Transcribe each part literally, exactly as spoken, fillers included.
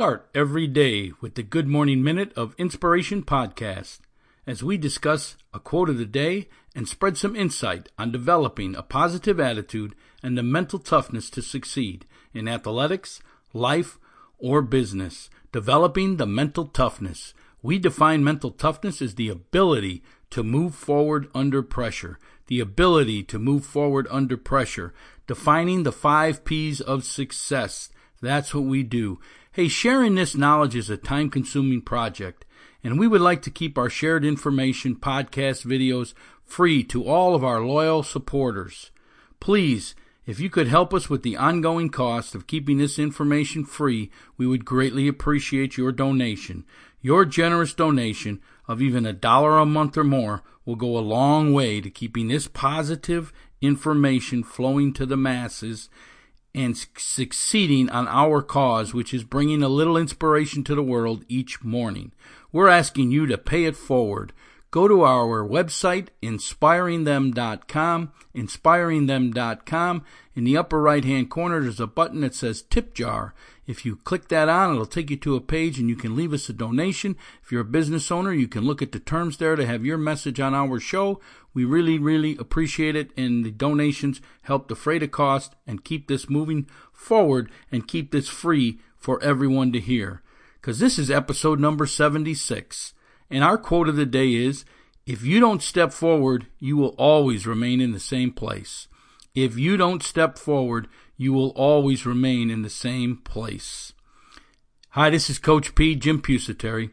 Start every day with the Good Morning Minute of Inspiration podcast as we discuss a quote of the day and spread some insight on developing a positive attitude and the mental toughness to succeed in athletics, life, or business. Developing the mental toughness. We define mental toughness as the ability to move forward under pressure. The ability to move forward under pressure. Defining the five P's of success. That's what we do. Hey, sharing this knowledge is a time-consuming project, and we would like to keep our shared information, podcast, videos free to all of our loyal supporters. Please, if you could help us with the ongoing cost of keeping this information free, we would greatly appreciate your donation. Your generous donation of even a dollar a month or more will go a long way to keeping this positive information flowing to the masses and succeeding on our cause, which is bringing a little inspiration to the world each morning. We're asking you to pay it forward. Go to our website, inspiring them dot com, inspiring them dot com. In the upper right-hand corner, there's a button that says Tip Jar. If you click that on, it'll take you to a page and you can leave us a donation. If you're a business owner, you can look at the terms there to have your message on our show. We really, really appreciate it, and the donations help defray the cost and keep this moving forward and keep this free for everyone to hear. Because this is episode number seventy-six, and our quote of the day is, if you don't step forward, you will always remain in the same place. If you don't step forward, you will always remain in the same place. Hi, this is Coach P, Jim Pusateri,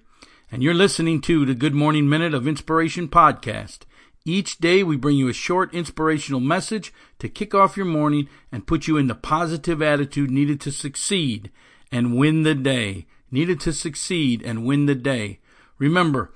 and you're listening to the Good Morning Minute of Inspiration podcast. Each day we bring you a short inspirational message to kick off your morning and put you in the positive attitude needed to succeed and win the day. Needed to succeed and win the day. Remember,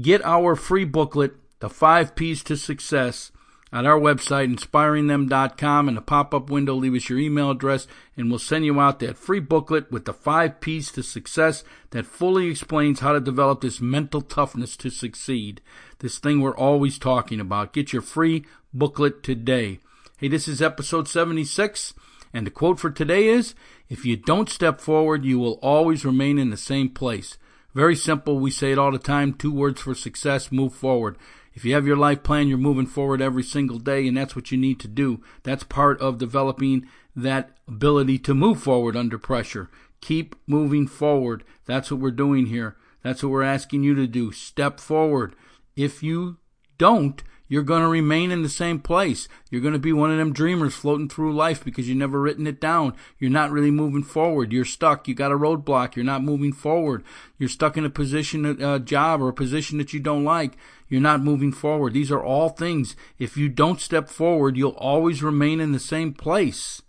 get our free booklet, The Five P's to Success, at our website, inspiring them dot com. In the pop-up window, leave us your email address, and we'll send you out that free booklet with the five P's to success that fully explains how to develop this mental toughness to succeed, this thing we're always talking about. Get your free booklet today. Hey, this is episode seventy-six, and the quote for today is, if you don't step forward, you will always remain in the same place. Very simple. We say it all the time. Two words for success: move forward. If you have your life plan, you're moving forward every single day, and that's what you need to do. That's part of developing that ability to move forward under pressure. Keep moving forward. That's what we're doing here. That's what we're asking you to do. Step forward. If you don't, you're going to remain in the same place. You're going to be one of them dreamers floating through life because you've never written it down. You're not really moving forward. You're stuck. You got a roadblock. You're not moving forward. You're stuck in a position, a job, or a position that you don't like. You're not moving forward. These are all things. If you don't step forward, you'll always remain in the same place.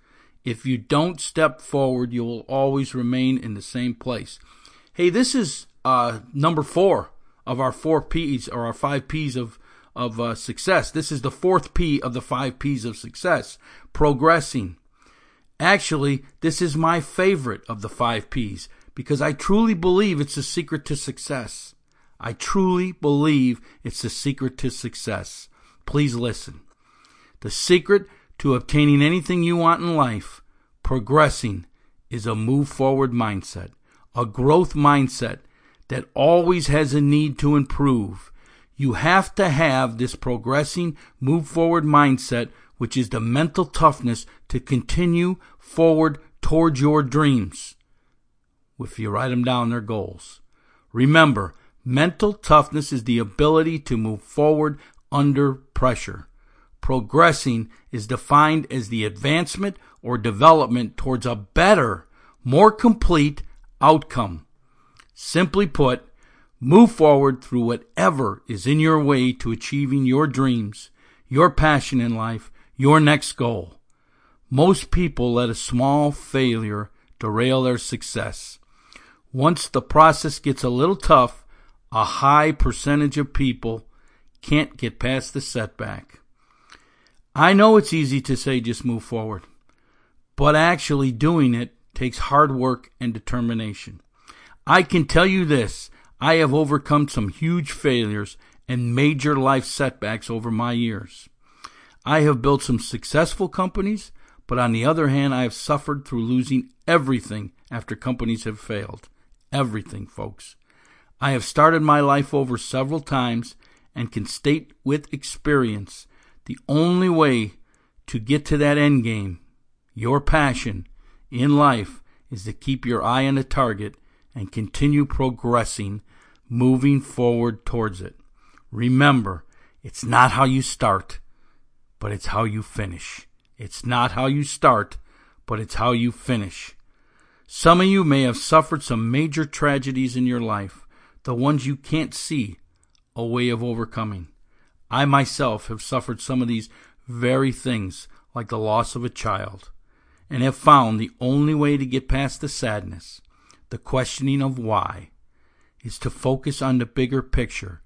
If you don't step forward, you will always remain in the same place. Hey, this is uh, number four of our four P's, or our five P's of of uh, success. This is the fourth P of the five P's of success, progressing. Actually, this is my favorite of the five P's because I truly believe it's the secret to success. I truly believe it's the secret to success. Please listen. The secret to obtaining anything you want in life, progressing, is a move forward mindset, a growth mindset that always has a need to improve. You have to have this progressing, move forward mindset, which is the mental toughness to continue forward towards your dreams. If you write them down, they're goals. Remember, mental toughness is the ability to move forward under pressure. Progressing is defined as the advancement or development towards a better, more complete outcome. Simply put, move forward through whatever is in your way to achieving your dreams, your passion in life, your next goal. Most people let a small failure derail their success. Once the process gets a little tough, a high percentage of people can't get past the setback. I know it's easy to say just move forward, but actually doing it takes hard work and determination. I can tell you this. I have overcome some huge failures and major life setbacks over my years. I have built some successful companies, but on the other hand, I have suffered through losing everything after companies have failed. Everything, folks. I have started my life over several times and can state with experience the only way to get to that end game, your passion, in life is to keep your eye on the target and continue progressing, moving forward towards it. Remember, it's not how you start, but it's how you finish. It's not how you start, but it's how you finish. Some of you may have suffered some major tragedies in your life, the ones you can't see a way of overcoming. I myself have suffered some of these very things, like the loss of a child, and have found the only way to get past the sadness, the questioning of why, is to focus on the bigger picture,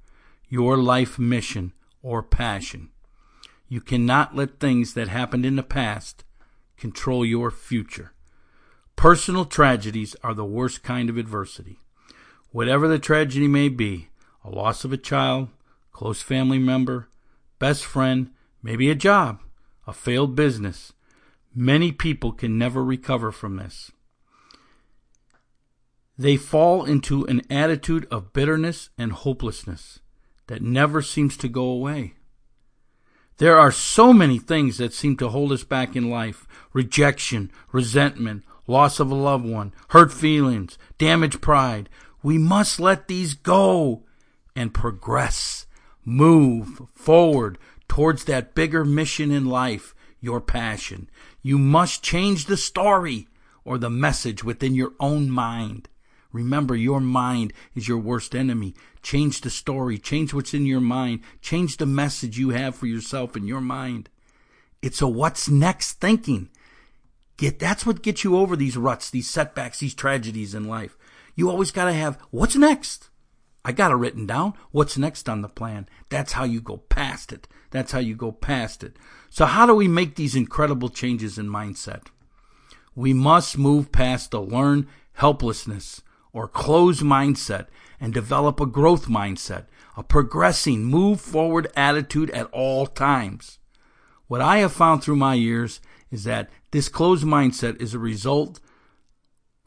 your life mission or passion. You cannot let things that happened in the past control your future. Personal tragedies are the worst kind of adversity. Whatever the tragedy may be, a loss of a child, close family member, best friend, maybe a job, a failed business, many people can never recover from this. They fall into an attitude of bitterness and hopelessness that never seems to go away. There are so many things that seem to hold us back in life: rejection, resentment, loss of a loved one, hurt feelings, damaged pride. We must let these go and progress, move forward towards that bigger mission in life, your passion. You must change the story or the message within your own mind. Remember, your mind is your worst enemy. Change the story. Change what's in your mind. Change the message you have for yourself in your mind. It's a what's next thinking. Get, that's what gets you over these ruts, these setbacks, these tragedies in life. You always got to have what's next. I got it written down. What's next on the plan? That's how you go past it. That's how you go past it. So how do we make these incredible changes in mindset? We must move past the learn helplessness or closed mindset and develop a growth mindset, a progressing, move forward attitude at all times. What I have found through my years is that this closed mindset is a result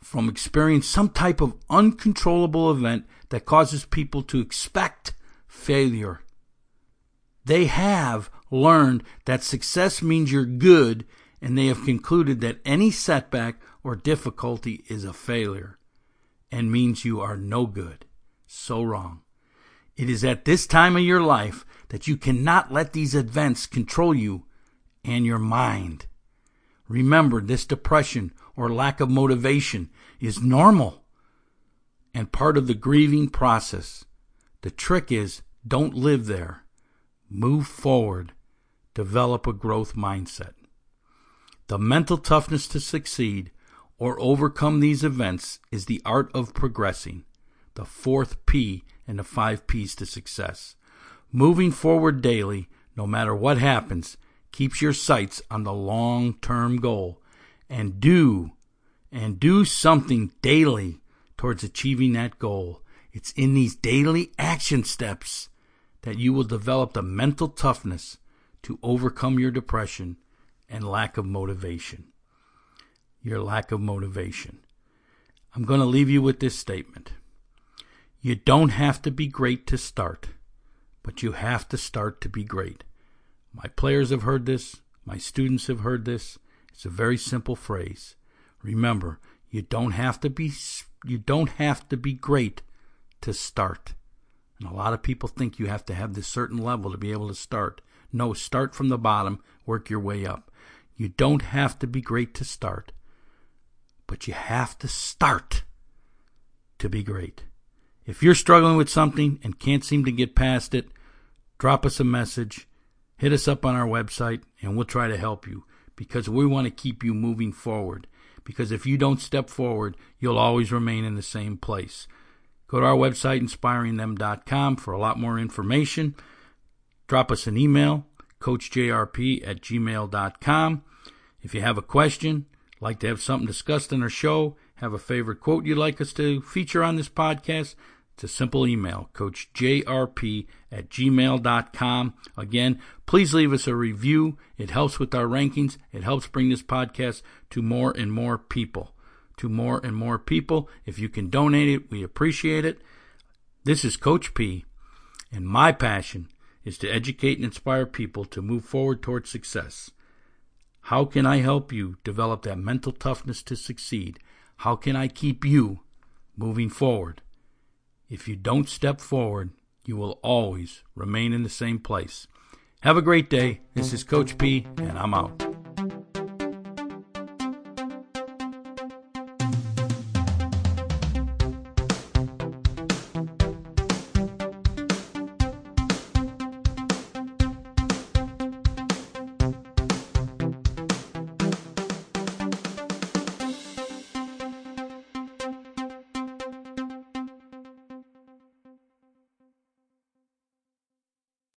from experiencing some type of uncontrollable event that causes people to expect failure. They have learned that success means you're good, and they have concluded that any setback or difficulty is a failure and means you are no good. So wrong. It is at this time of your life that you cannot let these events control you and your mind. Remember, this depression or lack of motivation is normal and part of the grieving process. The trick is, don't live there. Move forward. Develop a growth mindset. The mental toughness to succeed or overcome these events is the art of progressing, the fourth P and the five P's to success. Moving forward daily, no matter what happens, keeps your sights on the long-term goal, and do, and do something daily towards achieving that goal. It's in these daily action steps that you will develop the mental toughness to overcome your depression and lack of motivation. Your lack of motivation. I'm going to leave you with this statement. You don't have to be great to start, but you have to start to be great. My players have heard this. My students have heard this. It's a very simple phrase. Remember, you don't have to be you don't have to be great to start. And a lot of people think you have to have this certain level to be able to start. No, start from the bottom, work your way up. You don't have to be great to start, but you have to start to be great. If you're struggling with something and can't seem to get past it, drop us a message, hit us up on our website, and we'll try to help you, because we want to keep you moving forward. Because if you don't step forward, you'll always remain in the same place. Go to our website, inspiring them dot com, for a lot more information. Drop us an email, coach j r p at gmail dot com. If you have a question, like to have something discussed on our show, have a favorite quote you'd like us to feature on this podcast, it's a simple email, coach j r p at gmail dot com. Again, please leave us a review. It helps with our rankings. It helps bring this podcast to more and more people. to more and more people. If you can donate it, we appreciate it. This is Coach P, and my passion is to educate and inspire people to move forward towards success. How can I help you develop that mental toughness to succeed? How can I keep you moving forward? If you don't step forward, you will always remain in the same place. Have a great day. This is Coach P, and I'm out.